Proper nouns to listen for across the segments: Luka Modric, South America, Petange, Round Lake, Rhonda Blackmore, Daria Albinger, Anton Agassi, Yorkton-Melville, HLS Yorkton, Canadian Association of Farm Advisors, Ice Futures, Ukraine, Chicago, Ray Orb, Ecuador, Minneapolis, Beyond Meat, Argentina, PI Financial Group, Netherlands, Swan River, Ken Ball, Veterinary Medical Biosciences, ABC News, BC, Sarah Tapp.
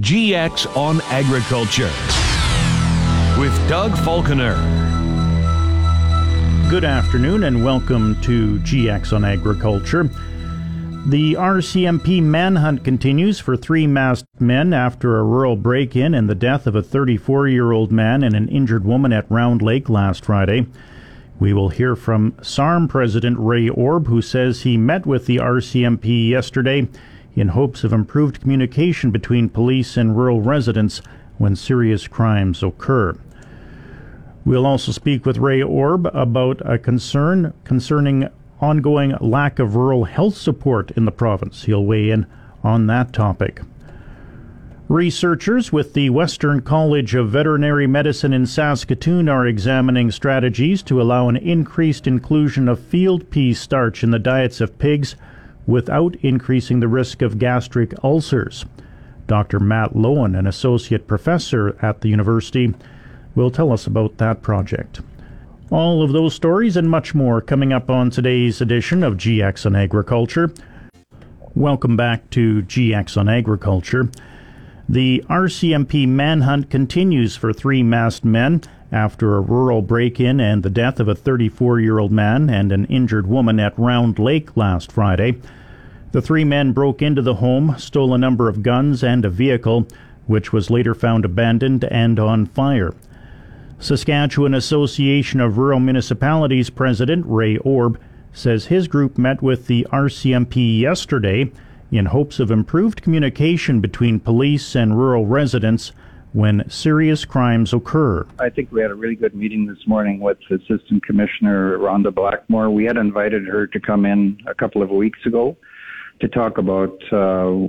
GX on Agriculture with Doug Falconer. Good afternoon and welcome to GX on Agriculture. The RCMP manhunt continues for three masked men after a rural break-in and the death of a 34-year-old man and an injured woman at Round Lake last Friday. We will hear from SARM President Ray Orb, who says he met with the RCMP yesterday in hopes of improved communication between police and rural residents when serious crimes occur. We'll also speak with Ray Orb about a concern concerning ongoing lack of rural health support in the province. He'll weigh in on that topic. Researchers with the Western College of Veterinary Medicine in Saskatoon are examining strategies to allow an increased inclusion of field pea starch in the diets of pigs without increasing the risk of gastric ulcers. Dr. Matt Lowen, an associate professor at the university, will tell us about that project. All of those stories and much more coming up on today's edition of GX on Agriculture. Welcome back to GX on Agriculture. The RCMP manhunt continues for three masked men after a rural break-in and the death of a 34-year-old man and an injured woman at Round Lake last Friday. The three men broke into the home, stole a number of guns and a vehicle, which was later found abandoned and on fire. Saskatchewan Association of Rural Municipalities President Ray Orb says his group met with the RCMP yesterday in hopes of improved communication between police and rural residents when serious crimes occur. I think we had a really good meeting this morning with Assistant Commissioner Rhonda Blackmore. We had invited her to come in a couple of weeks ago to talk about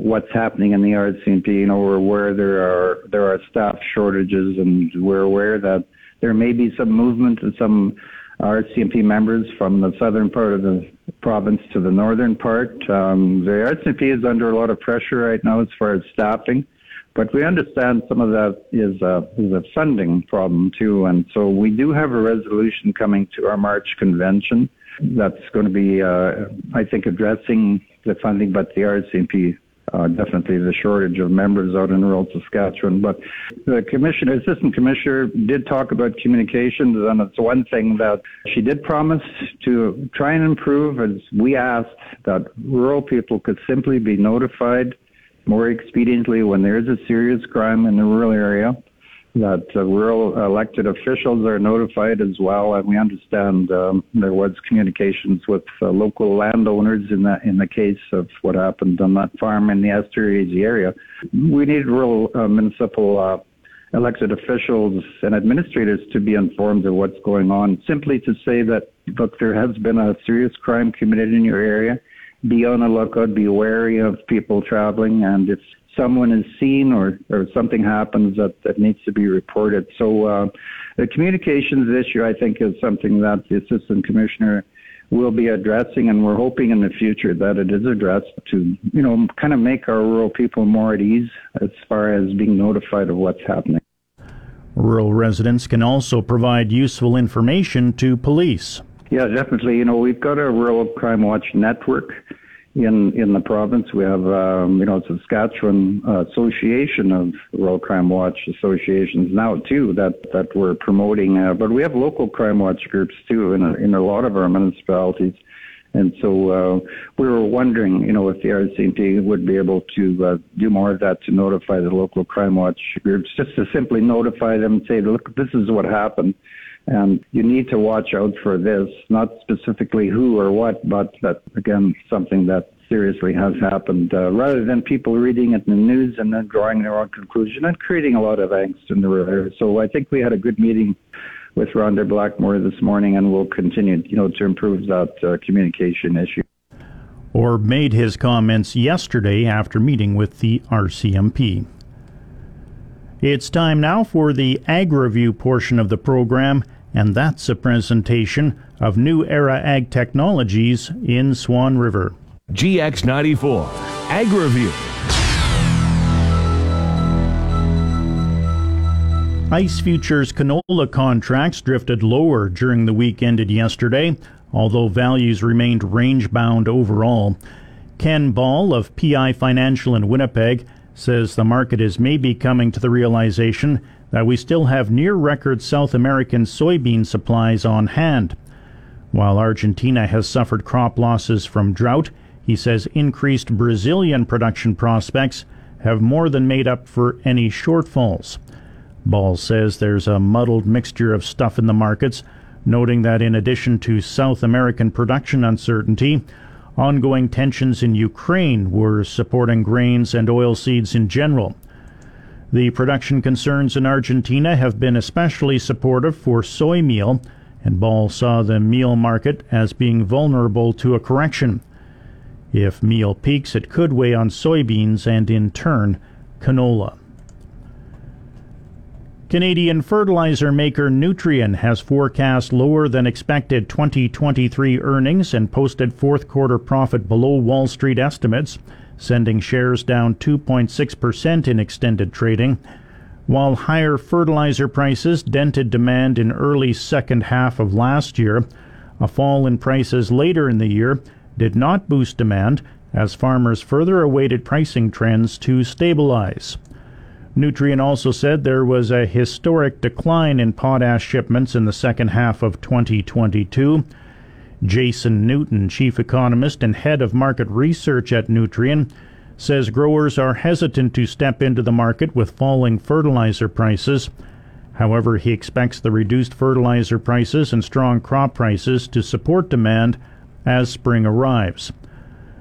what's happening in the RCMP. You know, we're aware there are staff shortages, and we're aware that there may be some movement in some RCMP members from the southern part of the province to the northern part. The RCMP is under a lot of pressure right now as far as staffing, but we understand some of that is a funding problem too, and so we do have a resolution coming to our March convention that's going to be, I think, addressing the funding, but the RCMP definitely the shortage of members out in rural Saskatchewan. But the assistant commissioner did talk about communications, and it's one thing that she did promise to try and improve, as we asked that rural people could simply be notified more expediently when there is a serious crime in the rural area, that rural elected officials are notified as well. And we understand there was communications with local landowners in the case of what happened on that farm in the Asturias area. We need rural municipal elected officials and administrators to be informed of what's going on. Simply to say that, look, there has been a serious crime committed in your area. Be on the lookout, be wary of people traveling, and if someone is seen or something happens that needs to be reported. So the communications issue, I think, is something that the Assistant Commissioner will be addressing, and we're hoping in the future that it is addressed to, you know, kind of make our rural people more at ease as far as being notified of what's happening. Rural residents can also provide useful information to police. Yeah, definitely. You know, we've got a Rural Crime Watch network in the province. We have, Saskatchewan Association of Royal Crime Watch Associations now, too, that we're promoting. But we have local crime watch groups, too, in a lot of our municipalities. And so we were wondering, you know, if the RCMP would be able to do more of that to notify the local crime watch groups, just to simply notify them and say, look, this is what happened, and you need to watch out for this, not specifically who or what, but that, again, something that seriously has happened, rather than people reading it in the news and then drawing their own conclusion and creating a lot of angst in the rural area. So I think we had a good meeting with Rhonda Blackmore this morning, and we'll continue, you know, to improve that communication issue. Orb made his comments yesterday after meeting with the RCMP. It's time now for the Agri-Review portion of the program, and that's a presentation of New Era Ag Technologies in Swan River. GX94 Agri-Review. Ice Futures canola contracts drifted lower during the week ended yesterday, although values remained range-bound overall. Ken Ball of PI Financial in Winnipeg says the market is maybe coming to the realization that we still have near-record South American soybean supplies on hand. While Argentina has suffered crop losses from drought, he says increased Brazilian production prospects have more than made up for any shortfalls. Ball says there's a muddled mixture of stuff in the markets, noting that in addition to South American production uncertainty, ongoing tensions in Ukraine were supporting grains and oilseeds in general. The production concerns in Argentina have been especially supportive for soy meal, and Ball saw the meal market as being vulnerable to a correction. If meal peaks, it could weigh on soybeans and, in turn, canola. Canadian fertilizer maker Nutrien has forecast lower than expected 2023 earnings and posted fourth quarter profit below Wall Street estimates, sending shares down 2.6% in extended trading, while higher fertilizer prices dented demand in early second half of last year. A fall in prices later in the year did not boost demand as farmers further awaited pricing trends to stabilize. Nutrien also said there was a historic decline in potash shipments in the second half of 2022. Jason Newton, chief economist and head of market research at Nutrien, says growers are hesitant to step into the market with falling fertilizer prices. However, he expects the reduced fertilizer prices and strong crop prices to support demand as spring arrives.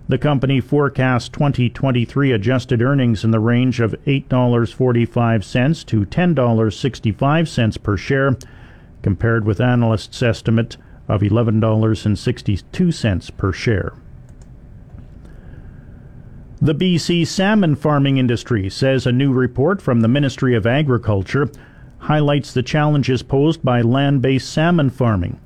The company forecasts 2023 adjusted earnings in the range of $8.45 to $10.65 per share, compared with analysts' estimate of $11.62 per share. The BC salmon farming industry says a new report from the Ministry of Agriculture highlights the challenges posed by land-based salmon farming.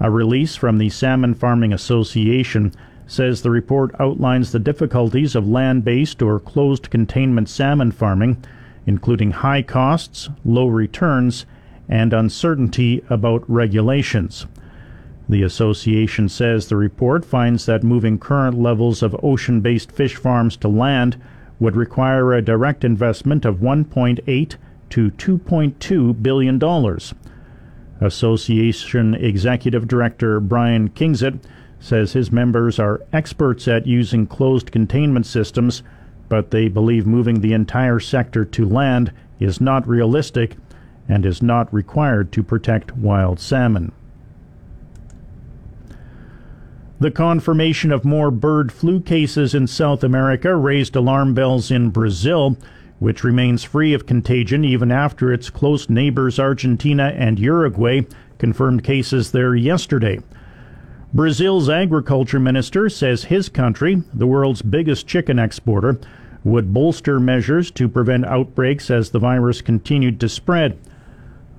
A release from the Salmon Farming Association says the report outlines the difficulties of land-based or closed-containment salmon farming, including high costs, low returns, and uncertainty about regulations. The association says the report finds that moving current levels of ocean-based fish farms to land would require a direct investment of $1.8 to $2.2 billion. Association Executive Director Brian Kingsit says his members are experts at using closed containment systems, but they believe moving the entire sector to land is not realistic and is not required to protect wild salmon. The confirmation of more bird flu cases in South America raised alarm bells in Brazil, which remains free of contagion even after its close neighbors Argentina and Uruguay confirmed cases there yesterday. Brazil's agriculture minister says his country, the world's biggest chicken exporter, would bolster measures to prevent outbreaks as the virus continued to spread.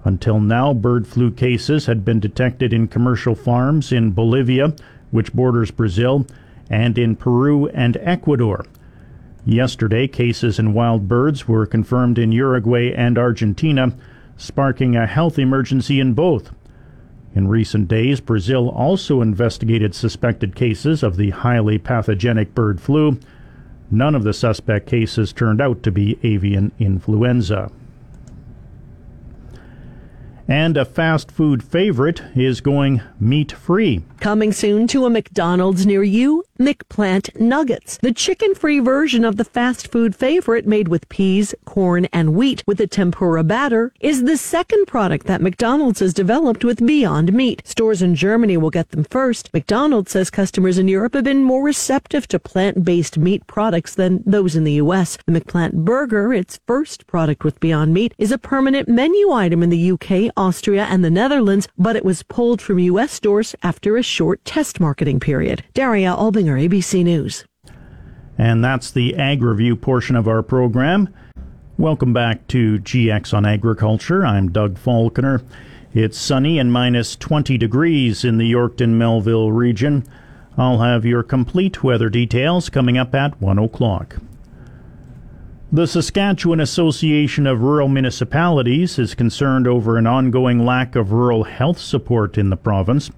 Until now, bird flu cases had been detected in commercial farms in Bolivia, which borders Brazil, and in Peru and Ecuador. Yesterday, cases in wild birds were confirmed in Uruguay and Argentina, sparking a health emergency in both. In recent days, Brazil also investigated suspected cases of the highly pathogenic bird flu. None of the suspect cases turned out to be avian influenza. And a fast food favorite is going meat-free. Coming soon to a McDonald's near you, McPlant Nuggets, the chicken-free version of the fast food favorite made with peas, corn, and wheat with a tempura batter, is the second product that McDonald's has developed with Beyond Meat. Stores in Germany will get them first. McDonald's says customers in Europe have been more receptive to plant-based meat products than those in the U.S. The McPlant Burger, its first product with Beyond Meat, is a permanent menu item in the U.K., Austria, and the Netherlands, but it was pulled from U.S. stores after a short test marketing period. Daria Albinger, ABC News. And that's the Ag Review portion of our program. Welcome back to GX on Agriculture. I'm Doug Falconer. It's sunny and minus 20 degrees in the Yorkton-Melville region. I'll have your complete weather details coming up at 1 o'clock. The Saskatchewan Association of Rural Municipalities is concerned over an ongoing lack of rural health support in the province.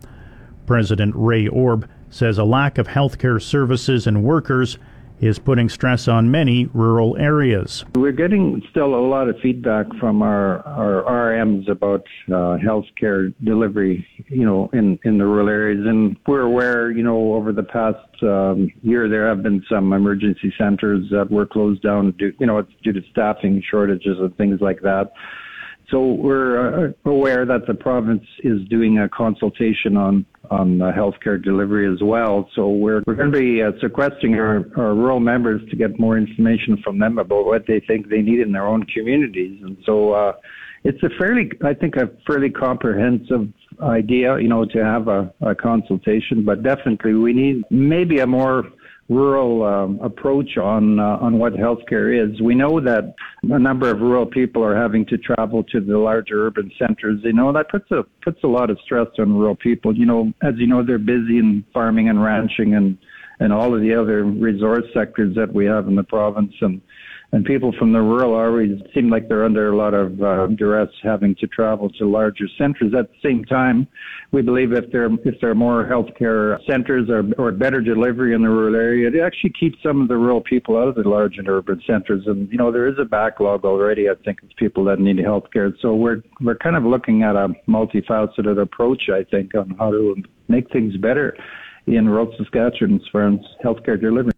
President Ray Orb says a lack of health care services and workers is putting stress on many rural areas. We're getting still a lot of feedback from our RMs about healthcare delivery, in the rural areas. And we're aware, over the past year, there have been some emergency centers that were closed down due to staffing shortages and things like that. So we're aware that the province is doing a consultation on healthcare delivery as well. So we're going to be sequestering our rural members to get more information from them about what they think they need in their own communities. And so it's a fairly comprehensive idea, to have a consultation. But definitely we need maybe a more rural approach on what healthcare is. We know that a number of rural people are having to travel to the larger urban centers. That puts a lot of stress on rural people. They're busy in farming and ranching and all of the other resource sectors that we have in the province. And people from the rural areas seem like they're under a lot of duress, having to travel to larger centers. At the same time, we believe if there are more healthcare centers or better delivery in the rural area, it actually keeps some of the rural people out of the large and urban centers. And there is a backlog already, I think, of people that need healthcare. So we're kind of looking at a multifaceted approach, I think, on how to make things better in rural Saskatchewan as far as healthcare delivery.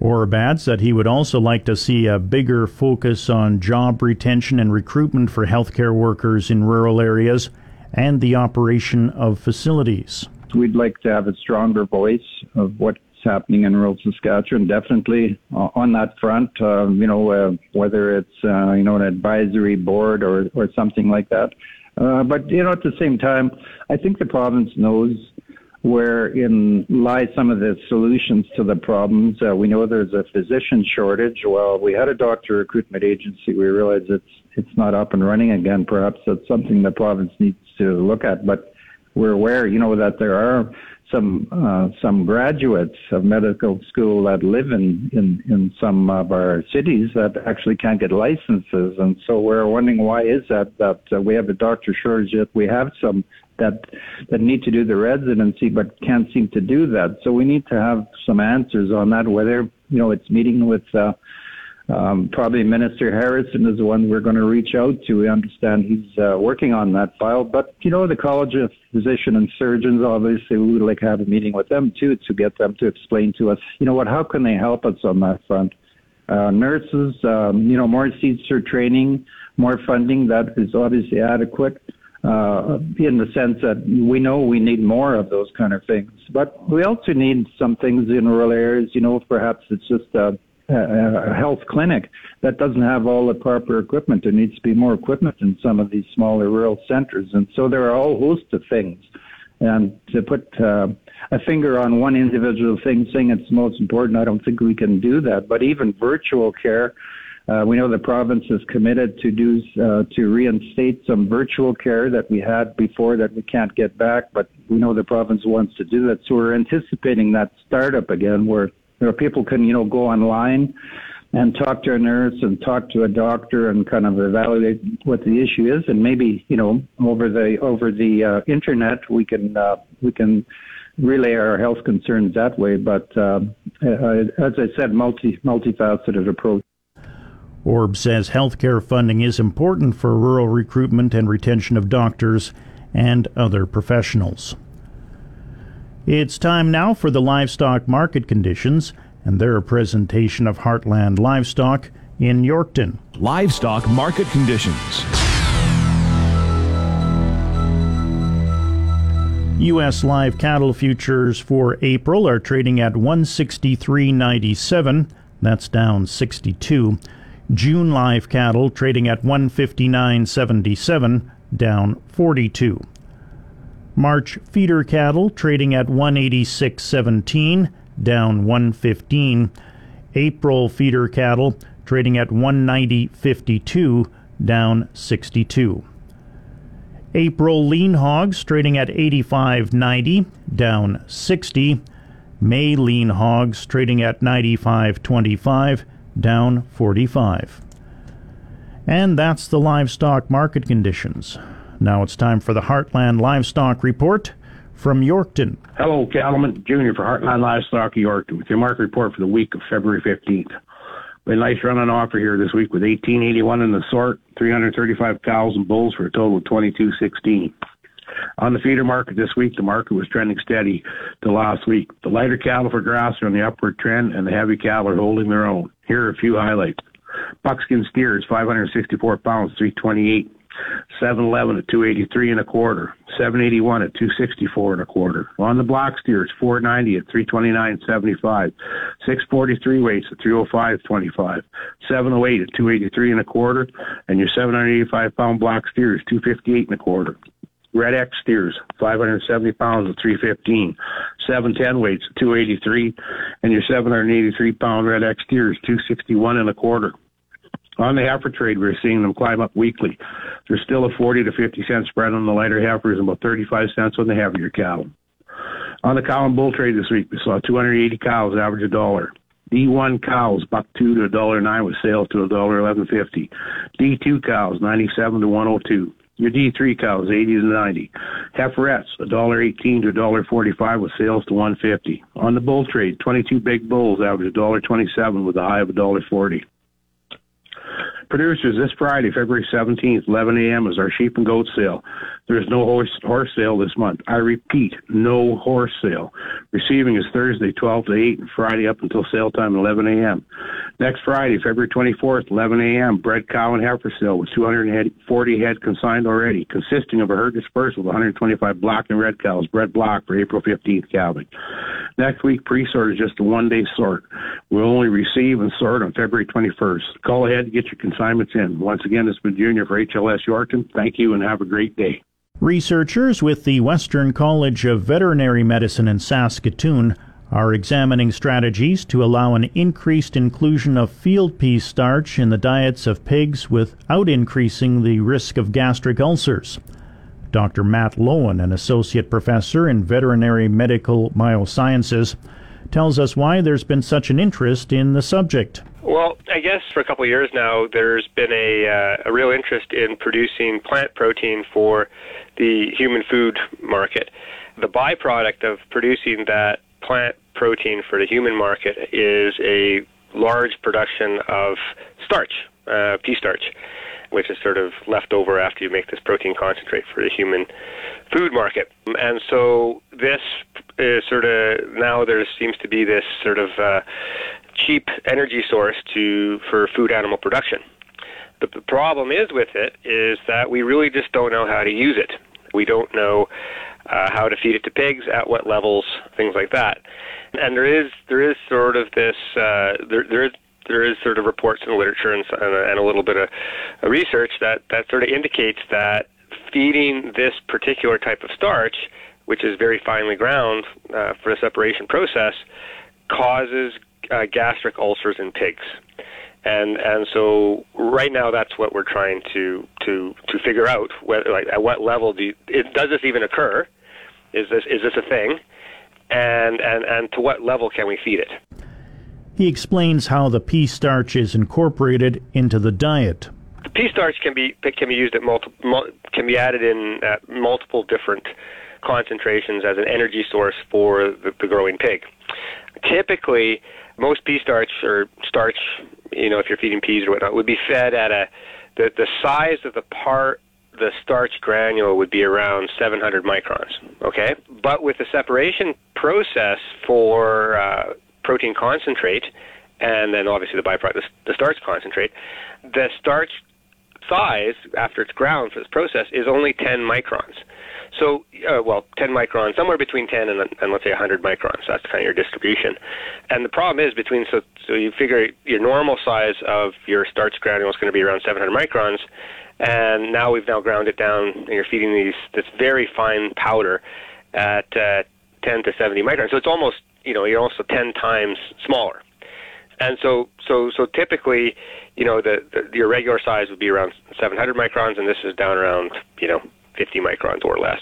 Orb adds that he would also like to see a bigger focus on job retention and recruitment for healthcare workers in rural areas and the operation of facilities. We'd like to have a stronger voice of what's happening in rural Saskatchewan, definitely on that front, whether it's, an advisory board or something like that. But at the same time, I think the province knows wherein lie some of the solutions to the problems. We know there's a physician shortage. Well, we had a doctor recruitment agency. We realize it's not up and running again. Perhaps that's something the province needs to look at. But we're aware, that there are some graduates of medical school that live in some of our cities that actually can't get licenses. And so we're wondering, why is that we have a doctor shortage, yet we have some that need to do the residency but can't seem to do that. So we need to have some answers on that, whether, it's meeting with probably Minister Harrison is the one we're going to reach out to. We understand he's working on that file. But, the College of Physician and Surgeons, obviously, we would like to have a meeting with them, too, to get them to explain to us, how can they help us on that front. Nurses, more seats for training, more funding, that is obviously adequate. In the sense that we know we need more of those kind of things. But we also need some things in rural areas, perhaps it's just a health clinic that doesn't have all the proper equipment. There needs to be more equipment in some of these smaller rural centers. And so there are a whole host of things. And to put a finger on one individual thing, saying it's most important, I don't think we can do that. But even virtual care, we know the province is committed to to reinstate some virtual care that we had before that we can't get back, but we know the province wants to do that. So we're anticipating that startup again where people can, go online and talk to a nurse and talk to a doctor and kind of evaluate what the issue is. And maybe, over the internet, we can relay our health concerns that way. But as I said, multifaceted approach. Orb says healthcare funding is important for rural recruitment and retention of doctors and other professionals. It's time now for the livestock market conditions and their presentation of Heartland Livestock in Yorkton. Livestock market conditions. U.S. live cattle futures for April are trading at 163.97. That's down 62. June live cattle trading at 159.77, down 42. March feeder cattle trading at 186.17, down 115. April feeder cattle trading at 190.52, down 62. April lean hogs trading at 85.90, down 60. May lean hogs trading at 95.25, down 45. And that's the livestock market conditions. Now it's time for the Heartland Livestock Report from Yorkton. Hello, Cattleman Jr. for Heartland Livestock, Yorkton, with your market report for the week of February 15th. A nice running offer here this week with 1881 in the sort, 335,000 bulls for a total of 2216. On the feeder market this week, the market was trending steady to last week. The lighter cattle for grass are on the upward trend, and the heavy cattle are holding their own. Here are a few highlights. Buckskin steers, 564 pounds, 328. 711 at 283 and a quarter. 781 at 264 and a quarter. On the black steers, 490 at 329.75. 643 weights at 305.25. 708 at 283 and a quarter. And your 785-pound black steers, 258 and a quarter. Red X steers, 570 pounds at 315, 710 weights at 283, and your 783-pound Red X steers, 261 and a quarter. On the heifer trade, we're seeing them climb up weekly. There's still a 40 to 50 cent spread on the lighter heifers and about 35 cents on the heavier cattle. On the cow and bull trade this week, we saw 280 cows average $1. D1 cows, $1.02 to $1.09 with sales to $1.11.50. D2 cows, 97 to 102. Your D3 cows, 80 to 90. Heiferettes, $1.18 to $1.45 with sales to $1.50. On the bull trade, 22 big bulls average $1.27 with a high of $1.40. Producers, this Friday, February 17th, 11 a.m. is our sheep and goat sale. There is no horse sale this month. I repeat, no horse sale. Receiving is Thursday, 12 to 8, and Friday up until sale time, 11 a.m. Next Friday, February 24th, 11 a.m., bred cow and heifer sale with 240 head consigned already, consisting of a herd dispersal of 125 black and red cows, bred black for April 15th calving. Next week, pre-sort is just a one-day sort. We'll only receive and sort on February 21st. Call ahead to get your consignments in. Once again, this has been Junior for HLS Yorkton. Thank you and have a great day. Researchers with the Western College of Veterinary Medicine in Saskatoon are examining strategies to allow an increased inclusion of field pea starch in the diets of pigs without increasing the risk of gastric ulcers. Dr. Matt Lowen, an associate professor in veterinary medical biosciences, tells us why there's been such an interest in the subject. Well, I guess for a couple of years now, there's been a real interest in producing plant protein for the human food market. The byproduct of producing that plant protein for the human market is a large production of starch, pea starch, which is sort of left over after you make this protein concentrate for the human food market. And so this is sort of, now there seems to be this sort of cheap energy source for food animal production. The problem is with it is that we really just don't know how to use it. We don't know how to feed it to pigs, at what levels, things like that. And there is sort of this there is sort of reports in the literature and a little bit of research that sort of indicates that feeding this particular type of starch, which is very finely ground for the separation process, causes gastric ulcers in pigs. And so right now that's what we're trying to figure out, whether, like, at what level does this even occur? Is this a thing? And to what level can we feed it? He explains how the pea starch is incorporated into the diet. The pea starch can be used at can be added in at multiple different concentrations as an energy source for the growing pig. Typically, most pea starch or starch, you know, if you're feeding peas or whatnot, would be fed at the size of the part the starch granule would be around 700 microns. Okay, but with the separation process for protein concentrate, and then obviously the byproduct, the starch concentrate, the starch size after it's ground for this process is only 10 microns. So, 10 microns, somewhere between 10 and let's say 100 microns. That's kind of your distribution. And the problem is so you figure your normal size of your starch granule is going to be around 700 microns, and now we've ground it down, and you're feeding this very fine powder at 10 to 70 microns. So it's almost, you know, you're also 10 times smaller. And so typically, you know, your regular size would be around 700 microns, and this is down around, you know, 50 microns or less.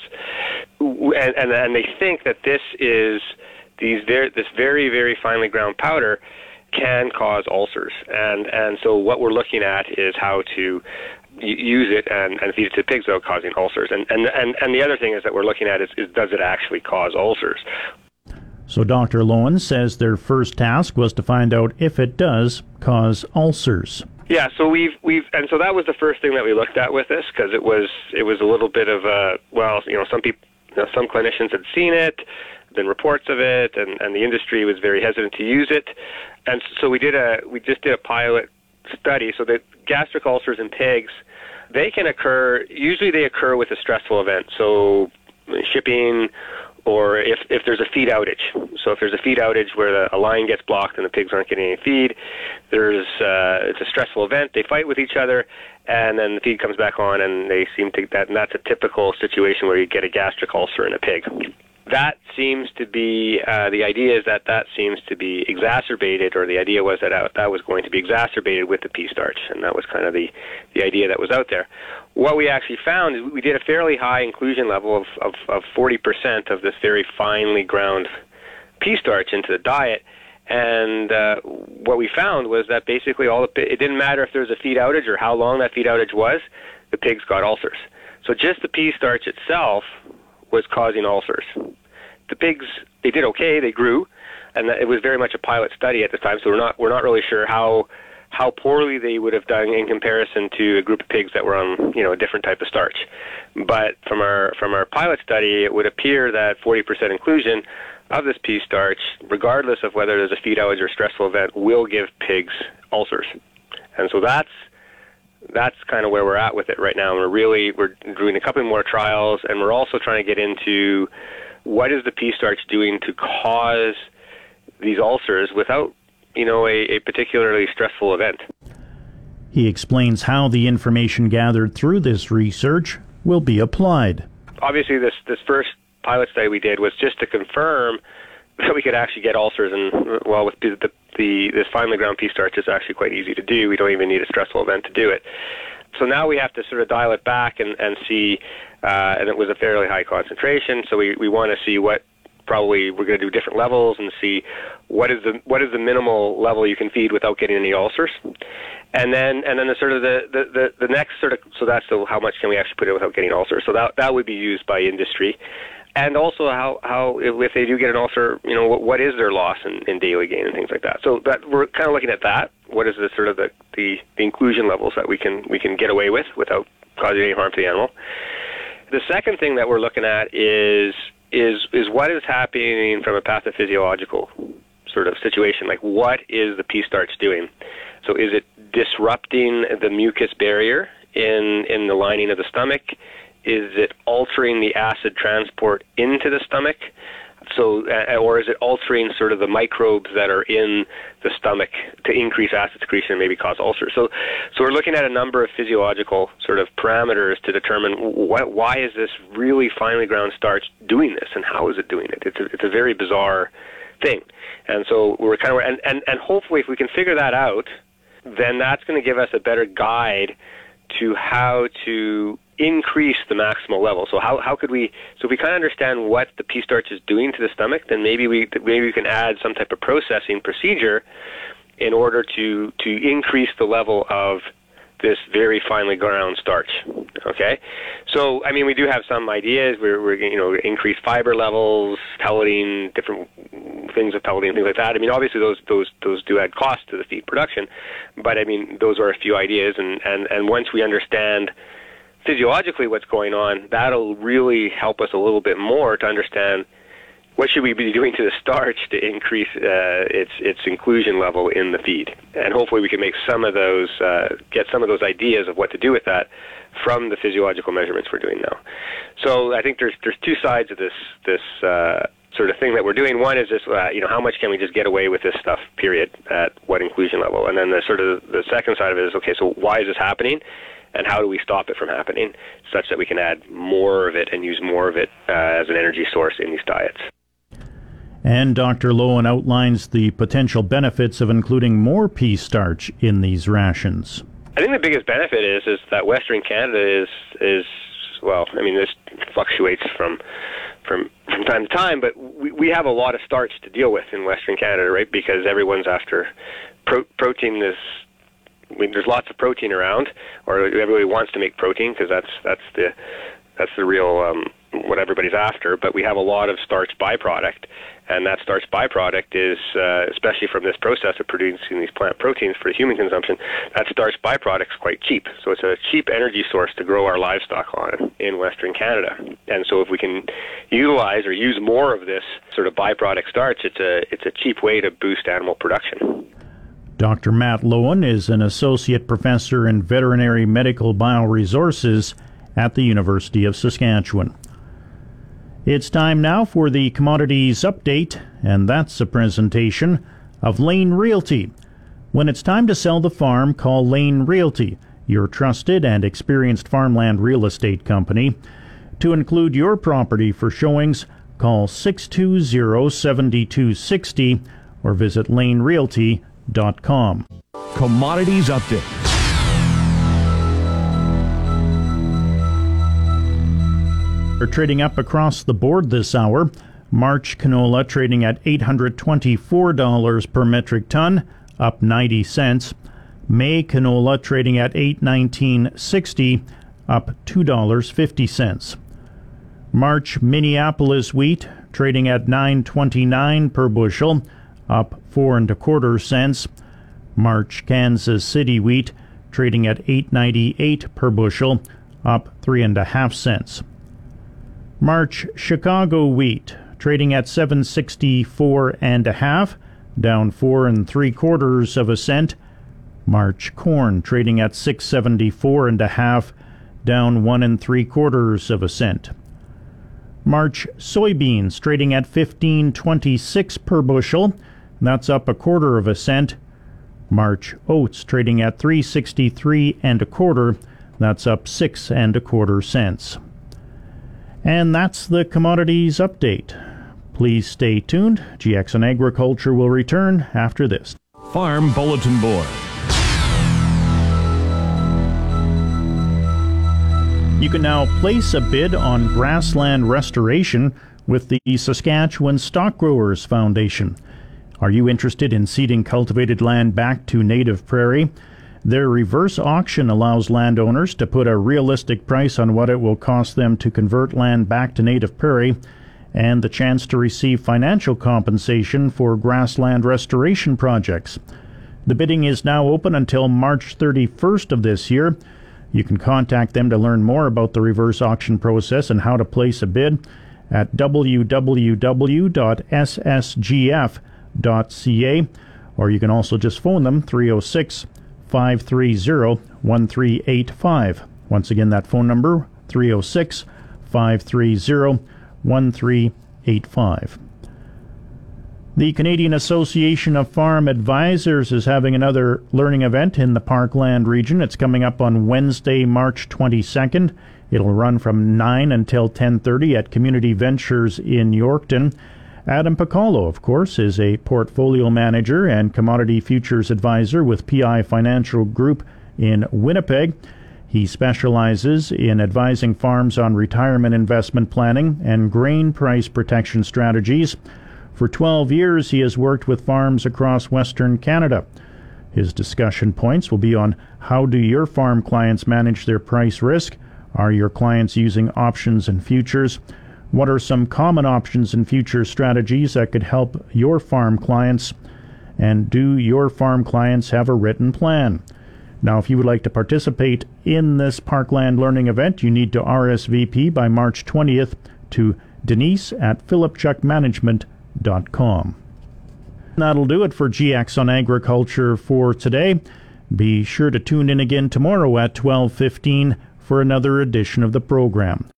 And they think that this very, very finely ground powder can cause ulcers. And so what we're looking at is how to use it and feed it to pigs without causing ulcers. And the other thing is that we're looking at is does it actually cause ulcers? So Dr. Lowen says their first task was to find out if it does cause ulcers. Yeah, so we've that was the first thing that we looked at with this, because it was a little bit of a, well, you know, some clinicians had seen it, been reports of it, and the industry was very hesitant to use it, and so we just did a pilot study. So the gastric ulcers in pigs, they can occur. Usually, they occur with a stressful event, so shipping, or if there's a feed outage. So if there's a feed outage where a line gets blocked and the pigs aren't getting any feed, it's a stressful event. They fight with each other, and then the feed comes back on, and they seem to that. And that's a typical situation where you get a gastric ulcer in a pig. That seems to be, the idea is that seems to be exacerbated, or the idea was that was going to be exacerbated with the pea starch, and that was kind of the idea that was out there. What we actually found is we did a fairly high inclusion level of 40% of this very finely ground pea starch into the diet, and what we found was that basically it didn't matter if there was a feed outage or how long that feed outage was, the pigs got ulcers. So just the pea starch itself was causing ulcers. The pigs, they did okay, they grew, and it was very much a pilot study at this time, so we're not really sure how poorly they would have done in comparison to a group of pigs that were on, you know, a different type of starch. But from our pilot study, it would appear that 40% inclusion of this pea starch, regardless of whether there's a feed outage or stressful event, will give pigs ulcers. And so that's kind of where we're at with it right now. We're doing a couple more trials, and we're also trying to get into what is the pea starch doing to cause these ulcers without, you know, a particularly stressful event. He explains how the information gathered through this research will be applied. Obviously, this first pilot study we did was just to confirm that we could actually get ulcers, and well, with this finely ground pea starch, it's actually quite easy to do. We don't even need a stressful event to do it. So now we have to sort of dial it back and see, and it was a fairly high concentration, so we want to see what probably we're going to do different levels and see what is the minimal level you can feed without getting any ulcers. And then the sort of the next sort of, so that's how much can we actually put in without getting ulcers. So that would be used by industry. And also how if they do get an ulcer, you know, what is their loss in daily gain and things like that. So that we're kind of looking at that. What is the sort of the inclusion levels that we can get away with without causing any harm to the animal? The second thing that we're looking at is what is happening from a pathophysiological sort of situation. Like, what is the pea starch doing? So is it disrupting the mucus barrier in the lining of the stomach? Is it altering the acid transport into the stomach? So, or is it altering sort of the microbes that are in the stomach to increase acid secretion and maybe cause ulcers? So we're looking at a number of physiological sort of parameters to determine why is this really finely ground starch doing this, and how is it doing it? It's a very bizarre thing, and so we're kind of and hopefully if we can figure that out, then that's going to give us a better guide to how to increase the maximal level. So how could we, so if we kind of understand what the pea starch is doing to the stomach, then maybe we can add some type of processing procedure in order to increase the level of this very finely ground starch. Okay, so I mean, we do have some ideas. We're you know, increase fiber levels, pelleting, different things of pelleting, things like that. I mean, obviously those do add cost to the feed production, but I mean, those are a few ideas. And once we understand physiologically what's going on, that'll really help us a little bit more to understand what should we be doing to the starch to increase its inclusion level in the feed. And hopefully we can make some of those, get some of those ideas of what to do with that from the physiological measurements we're doing now. So I think there's two sides of this sort of thing that we're doing. One is just, you know, how much can we just get away with this stuff, period, at what inclusion level? And then the sort of the second side of it is, okay, so why is this happening? And how do we stop it from happening such that we can add more of it and use more of it as an energy source in these diets? And Dr. Lowen outlines the potential benefits of including more pea starch in these rations. I think the biggest benefit is that Western Canada is well, I mean, this fluctuates from time to time, but we have a lot of starch to deal with in Western Canada, right? Because everyone's after protein. This there's lots of protein around, or everybody wants to make protein because that's the real what everybody's after. But we have a lot of starch byproduct, and that starch byproduct is, especially from this process of producing these plant proteins for human consumption, that starch byproduct is quite cheap. So it's a cheap energy source to grow our livestock on in Western Canada. And so if we can utilize or use more of this sort of byproduct starch, it's a cheap way to boost animal production. Dr. Matt Lowen is an associate professor in veterinary medical bioresources at the University of Saskatchewan. It's time now for the Commodities Update, and that's a presentation of Lane Realty. When it's time to sell the farm, call Lane Realty, your trusted and experienced farmland real estate company. To include your property for showings, call 620-7260 or visit lanerealty.com. Commodities Update. We're trading up across the board this hour. March canola trading at $824 per metric ton, up 90 cents. May canola trading at $819.60, up $2.50. March Minneapolis wheat trading at $9.29 per bushel, up 4.25 cents. March Kansas City wheat trading at $8.98 per bushel, up 3.5 cents. March Chicago wheat trading at $7.64 1/2, down 4.75 cents. March corn trading at $6.74 1/2, down 1.75 cents. March soybeans trading at $15.26 per bushel, that's up 1/4 cent. March oats trading at $3.63 1/4, that's up 6.25 cents. And that's the Commodities Update. Please stay tuned. GX on Agriculture will return after this. Farm Bulletin Board. You can now place a bid on grassland restoration with the Saskatchewan Stock Growers Foundation. Are you interested in ceding cultivated land back to native prairie? Their reverse auction allows landowners to put a realistic price on what it will cost them to convert land back to native prairie, and the chance to receive financial compensation for grassland restoration projects. The bidding is now open until March 31st of this year. You can contact them to learn more about the reverse auction process and how to place a bid at www.ssgf.ca, or you can also just phone them 306-530-1385. Once again, that phone number, 306-530-1385. The Canadian Association of Farm Advisors is having another learning event in the Parkland region. It's coming up on Wednesday, March 22nd. It'll run from 9 until 10:30 at Community Ventures in Yorkton. Adam Piccolo, of course, is a portfolio manager and commodity futures advisor with PI Financial Group in Winnipeg. He specializes in advising farms on retirement investment planning and grain price protection strategies. For 12 years, he has worked with farms across Western Canada. His discussion points will be on how do your farm clients manage their price risk? Are your clients using options and futures? What are some common options and future strategies that could help your farm clients? And do your farm clients have a written plan? Now, if you would like to participate in this Parkland Learning Event, you need to RSVP by March 20th to denise@philipchuckmanagement.com. That'll do it for GX on Agriculture for today. Be sure to tune in again tomorrow at 12:15 for another edition of the program.